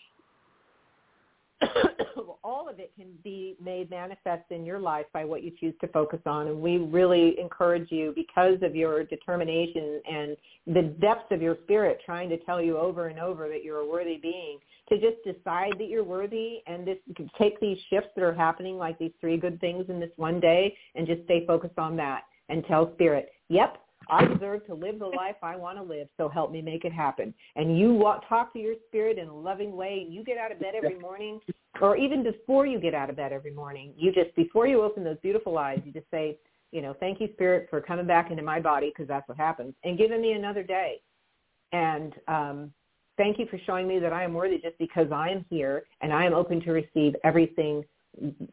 Well, all of it can be made manifest in your life by what you choose to focus on. And we really encourage you, because of your determination and the depths of your spirit trying to tell you over and over that you're a worthy being, to just decide that you're worthy and just take these shifts that are happening, like these 3 good things in this one day, and just stay focused on that and tell spirit, yep, I deserve to live the life I want to live, so help me make it happen. And you talk to your spirit in a loving way. You get out of bed every morning, or even before you get out of bed every morning, you just, before you open those beautiful eyes, you just say, you know, thank you, spirit, for coming back into my body, because that's what happens, and giving me another day. And thank you for showing me that I am worthy just because I am here, and I am open to receive everything,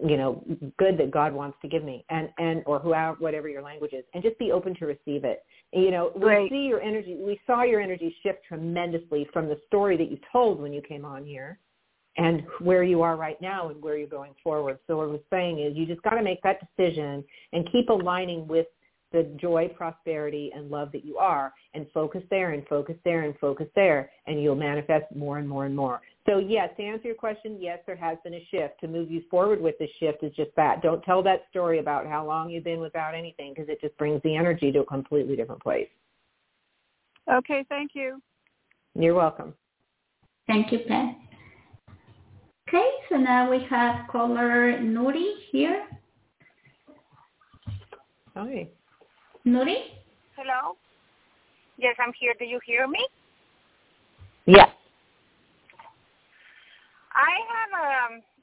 you know, good that God wants to give me, and or whoever, whatever your language is, and just be open to receive it. You know, we see your energy. We saw your energy shift tremendously from the story that you told when you came on here, and where you are right now, and where you're going forward. So what I was saying is, you just got to make that decision and keep aligning with the joy, prosperity, and love that you are, and focus there, and focus there, and focus there, and you'll manifest more and more and more. So yes, to answer your question, yes, there has been a shift. To move you forward with this shift is just that. Don't tell that story about how long you've been without anything, because it just brings the energy to a completely different place. Okay, thank you. You're welcome. Thank you, Pat. Okay, so now we have caller Nuri here. Hi. Nuri? Hello? Yes, I'm here. Do you hear me? Yes.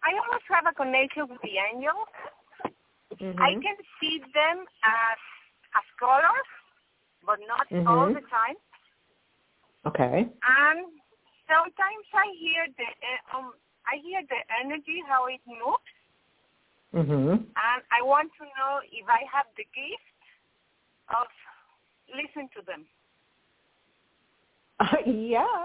I almost have a connection with the angels. Mm-hmm. I can see them as colors, but not all the time. Okay. And sometimes I hear the energy, how it moves. Mm-hmm. And I want to know if I have the gift of listening to them. Yeah.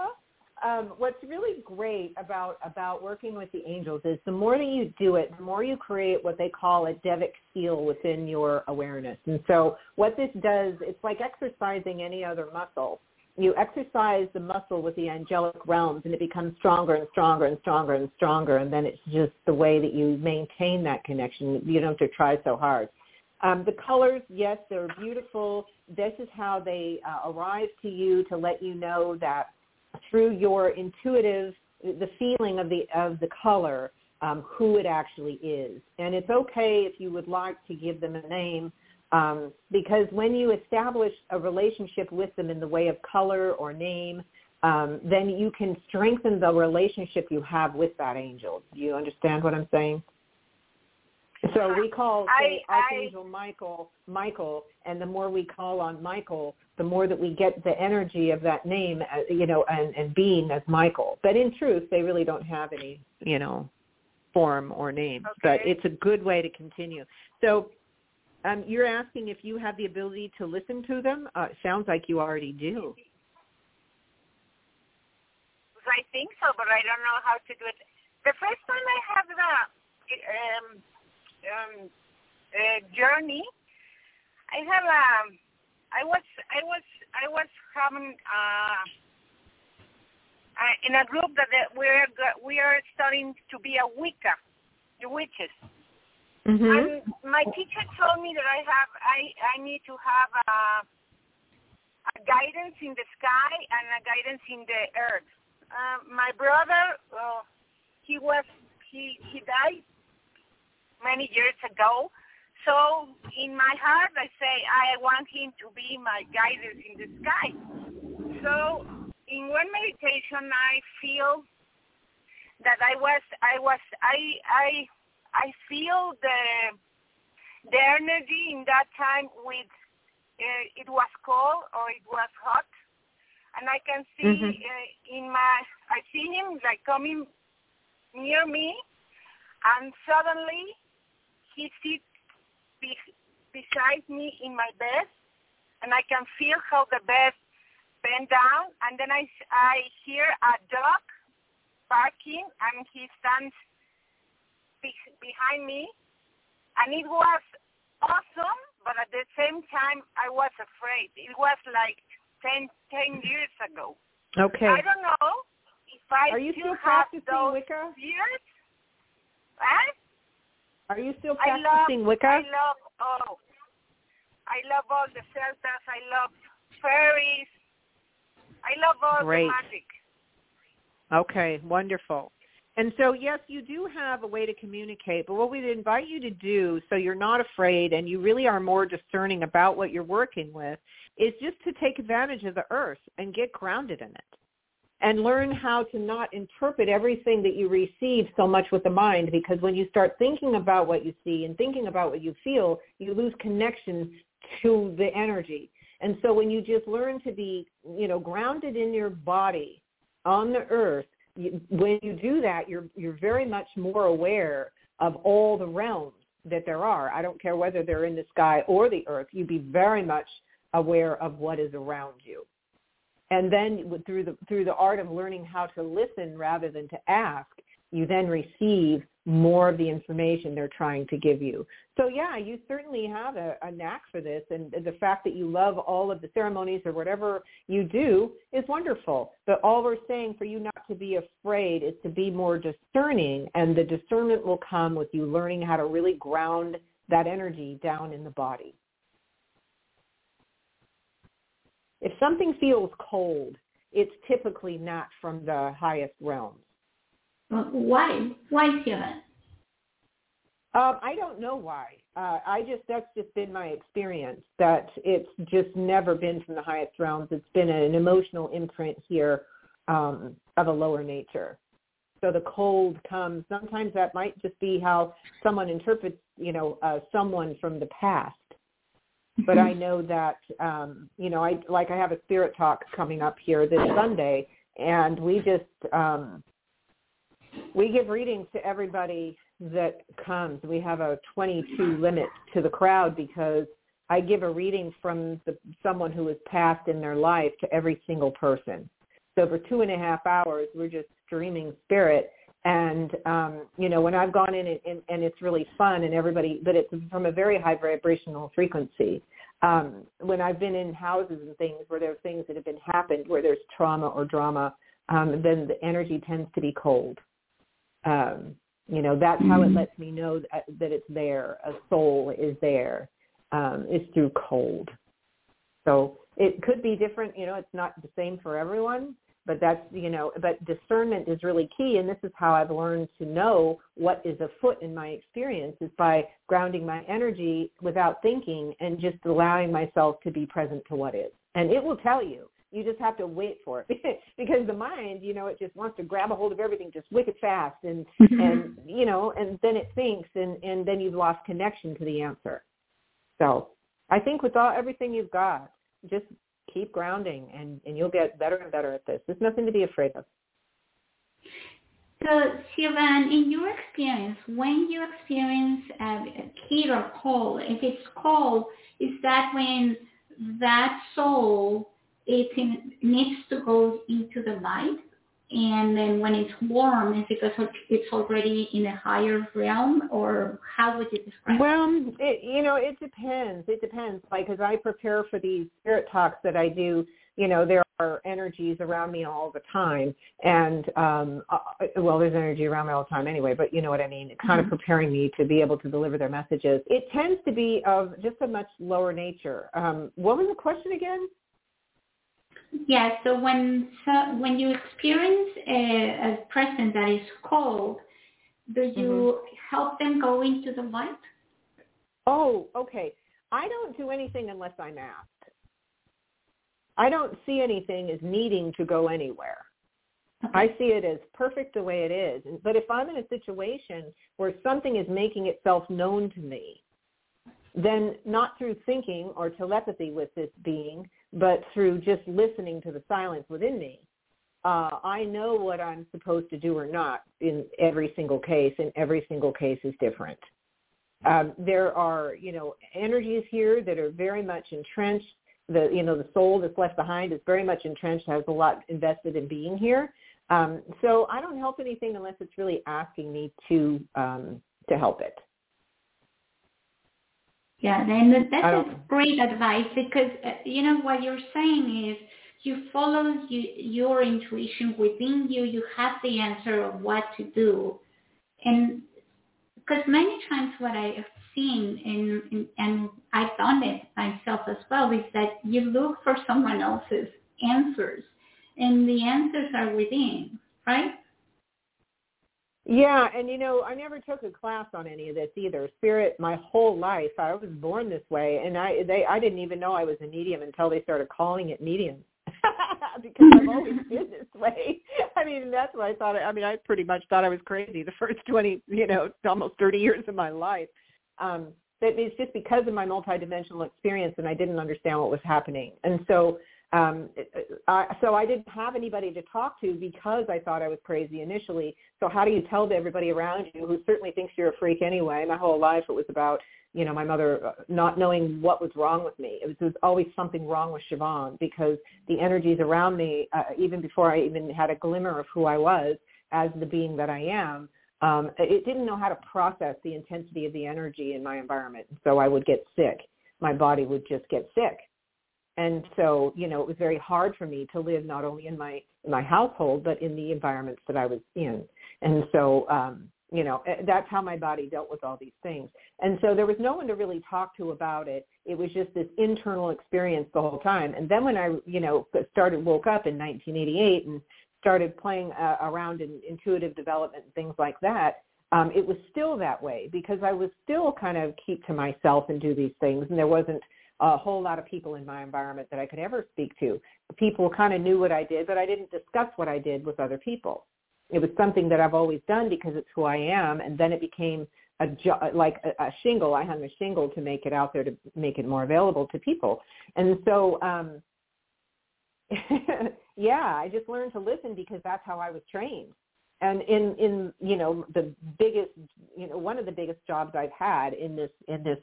What's really great about working with the angels is the more that you do it, the more you create what they call a devic seal within your awareness. And so what this does, it's like exercising any other muscle. You exercise the muscle with the angelic realms, and it becomes stronger and stronger and stronger and stronger. And then it's just the way that you maintain that connection. You don't have to try so hard. The colors, yes, they're beautiful. This is how they arrive to you, to let you know that through your intuitive, the feeling of the color, who it actually is. And it's okay if you would like to give them a name, because when you establish a relationship with them in the way of color or name, then you can strengthen the relationship you have with that angel. Do you understand what I'm saying? So we call Archangel Michael, and the more we call on Michael, the more that we get the energy of that name, you know, and being as Michael. But in truth, they really don't have any, you know, form or name. Okay. But it's a good way to continue. So you're asking if you have the ability to listen to them? Sounds like you already do. I think so, but I don't know how to do it. The first time I have the journey, I had I was having in a group that we are starting to be a Wicca, the witches. Mm-hmm. And my teacher told me that I need to have a guidance in the sky and a guidance in the earth. My brother, he died many years ago. So in my heart, I say I want him to be my guidance in the sky. So in one meditation, I feel that I feel the energy in that time with it was cold or it was hot. And I can see I see him like coming near me, and suddenly he sits beside me in my bed, and I can feel how the bed bent down, and then I hear a dog barking, and he stands behind me, and it was awesome, but at the same time, I was afraid. It was like 10 years ago. Okay. I don't know if I still have those Wicca fears. Huh? Are you still practicing Wicca? I love all the Celtas. I love fairies. I love all the magic. Okay, wonderful. And so, yes, you do have a way to communicate, but what we'd invite you to do so you're not afraid and you really are more discerning about what you're working with is just to take advantage of the earth and get grounded in it and learn how to not interpret everything that you receive so much with the mind, because when you start thinking about what you see and thinking about what you feel, you lose connection to the energy. And so when you just learn to be, grounded in your body on the earth, when you do that, you're very much more aware of all the realms that there are. I don't care whether they're in the sky or the earth. You'd be very much aware of what is around you. And then through the art of learning how to listen rather than to ask, you then receive more of the information they're trying to give you. So, yeah, you certainly have a knack for this, and the fact that you love all of the ceremonies or whatever you do is wonderful. But all we're saying for you not to be afraid is to be more discerning, and the discernment will come with you learning how to really ground that energy down in the body. If something feels cold, it's typically not from the highest realms. Why? Why, Siobhan? I don't know why. That's just been my experience, that it's just never been from the highest realms. It's been an emotional imprint here of a lower nature. So the cold comes. Sometimes that might just be how someone interprets, someone from the past. But I know that, I have a spirit talk coming up here this Sunday, and we just... we give readings to everybody that comes. We have a 22 limit to the crowd because I give a reading from someone who has passed in their life to every single person. So for 2.5 hours, we're just streaming spirit. And, when I've gone in and it's really fun and everybody, but it's from a very high vibrational frequency. When I've been in houses and things where there are things that have been happened, where there's trauma or drama, then the energy tends to be cold. That's how it lets me know that it's there. A soul is there. It's through cold. So it could be different. It's not the same for everyone, but that's, but discernment is really key. And this is how I've learned to know what is afoot in my experience is by grounding my energy without thinking and just allowing myself to be present to what is. And it will tell you. You just have to wait for it because the mind, it just wants to grab a hold of everything just wicked fast and then it thinks and then you've lost connection to the answer. So I think with everything you've got, just keep grounding and you'll get better and better at this. There's nothing to be afraid of. So Siobhan, in your experience, when you experience a heat or cold, if it's cold, is that when that soul... needs to go into the light, and then when it's warm, is it because it's already in a higher realm, or how would you describe it? Well, it depends. It depends. Like, as I prepare for these spirit talks that I do, there are energies around me all the time, and, there's energy around me all the time anyway, but you know what I mean, it's kind of preparing me to be able to deliver their messages. It tends to be of just a much lower nature. What was the question again? Yeah, so when you experience a person that is cold, do you help them go into the light? Oh, okay. I don't do anything unless I'm asked. I don't see anything as needing to go anywhere. Okay. I see it as perfect the way it is. But if I'm in a situation where something is making itself known to me, then not through thinking or telepathy with this being, but through just listening to the silence within me, I know what I'm supposed to do or not in every single case, and every single case is different. There are, energies here that are very much entrenched. The soul that's left behind is very much entrenched, has a lot invested in being here. So I don't help anything unless it's really asking me to help it. Yeah, and that's great advice, because what you're saying is you follow your intuition within you. You have the answer of what to do, and because many times what I have seen and I've done it myself as well is that you look for someone else's answers, and the answers are within, right? Yeah, and I never took a class on any of this either. Spirit, my whole life, I was born this way, and I didn't even know I was a medium until they started calling it medium, because I've always been this way. That's what I thought. I pretty much thought I was crazy the first 20, almost 30 years of my life. But it's just because of my multidimensional experience, and I didn't understand what was happening, and so. So I didn't have anybody to talk to because I thought I was crazy initially. So how do you tell everybody around you who certainly thinks you're a freak anyway? My whole life it was about, my mother not knowing what was wrong with me. There was always something wrong with Siobhan, because the energies around me, even before I even had a glimmer of who I was as the being that I am, it didn't know how to process the intensity of the energy in my environment. So I would get sick. My body would just get sick. And so, it was very hard for me to live not only in my household, but in the environments that I was in. And so, that's how my body dealt with all these things. And so there was no one to really talk to about it. It was just this internal experience the whole time. And then when I, woke up in 1988 and started playing around in intuitive development and things like that, it was still that way, because I was still kind of keep to myself and do these things. And there wasn't a whole lot of people in my environment that I could ever speak to. People kind of knew what I did, but I didn't discuss what I did with other people. It was something that I've always done because it's who I am, and then it became a shingle. I hung a shingle to make it out there, to make it more available to people. And so, I just learned to listen because that's how I was trained. And in the biggest, one of the biggest jobs I've had in this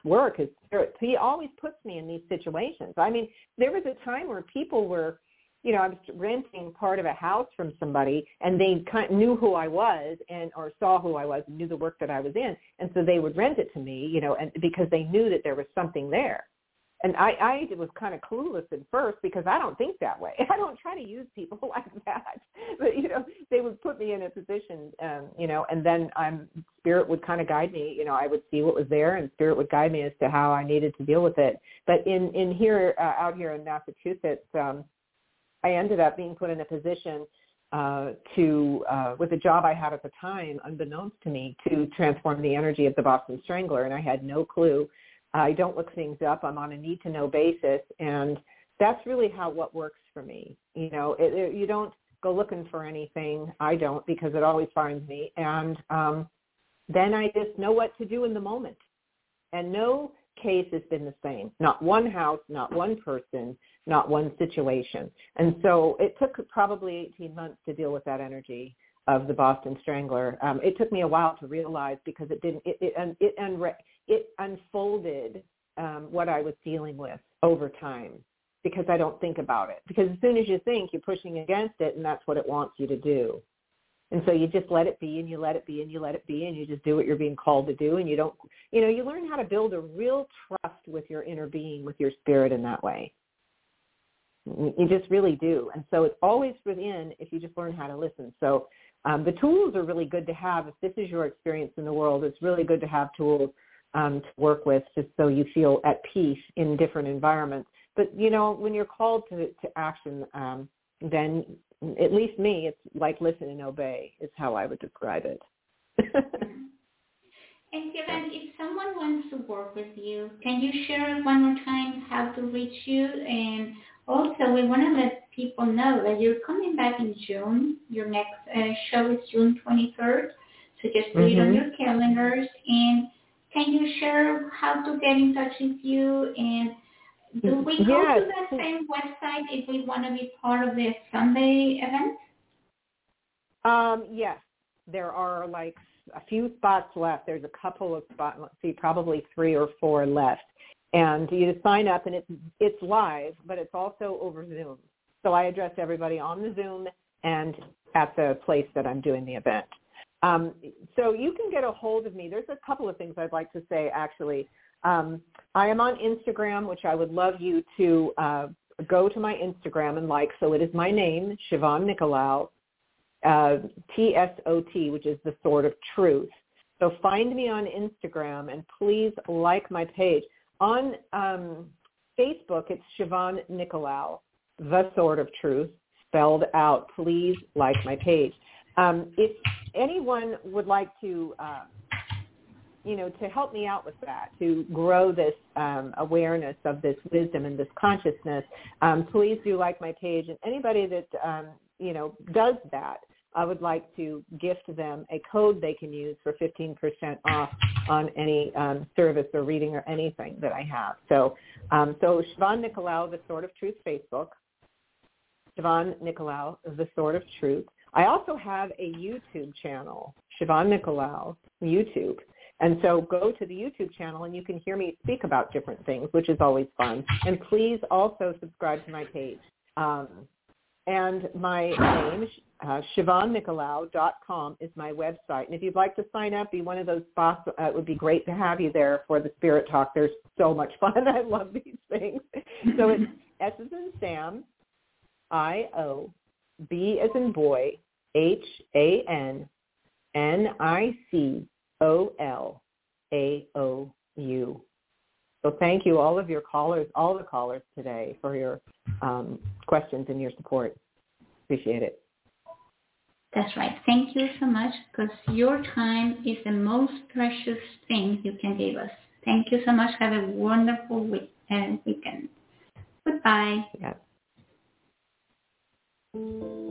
work is Spirit. He always puts me in these situations. There was a time where people were, I was renting part of a house from somebody, and they kind of knew who I was or saw who I was and knew the work that I was in. And so they would rent it to me, and because they knew that there was something there. And I was kind of clueless at first because I don't think that way. I don't try to use people like that. But, they would put me in a position, and then Spirit would kind of guide me. I would see what was there, and Spirit would guide me as to how I needed to deal with it. But out here in Massachusetts, I ended up being put in a position with a job I had at the time, unbeknownst to me, to transform the energy of the Boston Strangler. And I had no clue. I don't look things up. I'm on a need-to-know basis, and that's really what works for me. You don't go looking for anything. I don't, because it always finds me, and then I just know what to do in the moment. And no case has been the same. Not one house, not one person, not one situation. And so it took probably 18 months to deal with that energy of the Boston Strangler. It took me a while to realize, because it didn't. It unfolded what I was dealing with over time, because I don't think about it. Because as soon as you think, you're pushing against it, and that's what it wants you to do. And so you just let it be, and you let it be, and you let it be, and you just do what you're being called to do. And you don't, you learn how to build a real trust with your inner being, with your spirit in that way. You just really do. And so it's always within if you just learn how to listen. So the tools are really good to have. If this is your experience in the world, it's really good to have tools to work with, just so you feel at peace in different environments. But, when you're called to action, then at least me, it's like listen and obey is how I would describe it. And Siobhan, if someone wants to work with you, can you share one more time how to reach you? And also, we want to let people know that you're coming back in June. Your next show is June 23rd. So just put it on your calendars. And can you share how to get in touch with you? And Do we go to that same website if we want to be part of the Sunday event? Yes. There are like a few spots left. There's a couple of spots, let's see, probably 3 or 4 left. And you sign up, and it's live, but it's also over Zoom. So I address everybody on the Zoom and at the place that I'm doing the event. So you can get a hold of me. There's a couple of things I'd like to say, actually. I am on Instagram, which I would love you to go to my Instagram and like. So it is my name, Siobhan Nicolaou, TSOT, which is the Sword of Truth. So find me on Instagram, and please like my page. On Facebook, it's Siobhan Nicolaou, the Sword of Truth, spelled out. Please like my page. If anyone would like to, to help me out with that, to grow this awareness of this wisdom and this consciousness, please do like my page. And anybody that, does that, I would like to gift them a code they can use for 15% off on any service or reading or anything that I have. So Siobhan Nicolaou, the Sword of Truth Facebook. Siobhan Nicolaou, the Sword of Truth. I also have a YouTube channel, Siobhan Nicolaou YouTube. And so go to the YouTube channel and you can hear me speak about different things, which is always fun. And please also subscribe to my page. And my name, SiobhanNicolaou.com, is my website. And if you'd like to sign up, be one of those spots. It would be great to have you there for the Spirit Talk. There's so much fun. I love these things. So it's S as in Sam, I-O, B as in boy, H-A-N, N-I-C-O-L-A-O-U. So thank you, all the callers today, for your questions and your support. Appreciate it. That's right. Thank you so much, because your time is the most precious thing you can give us. Thank you so much. Have a wonderful weekend. Goodbye. Yeah.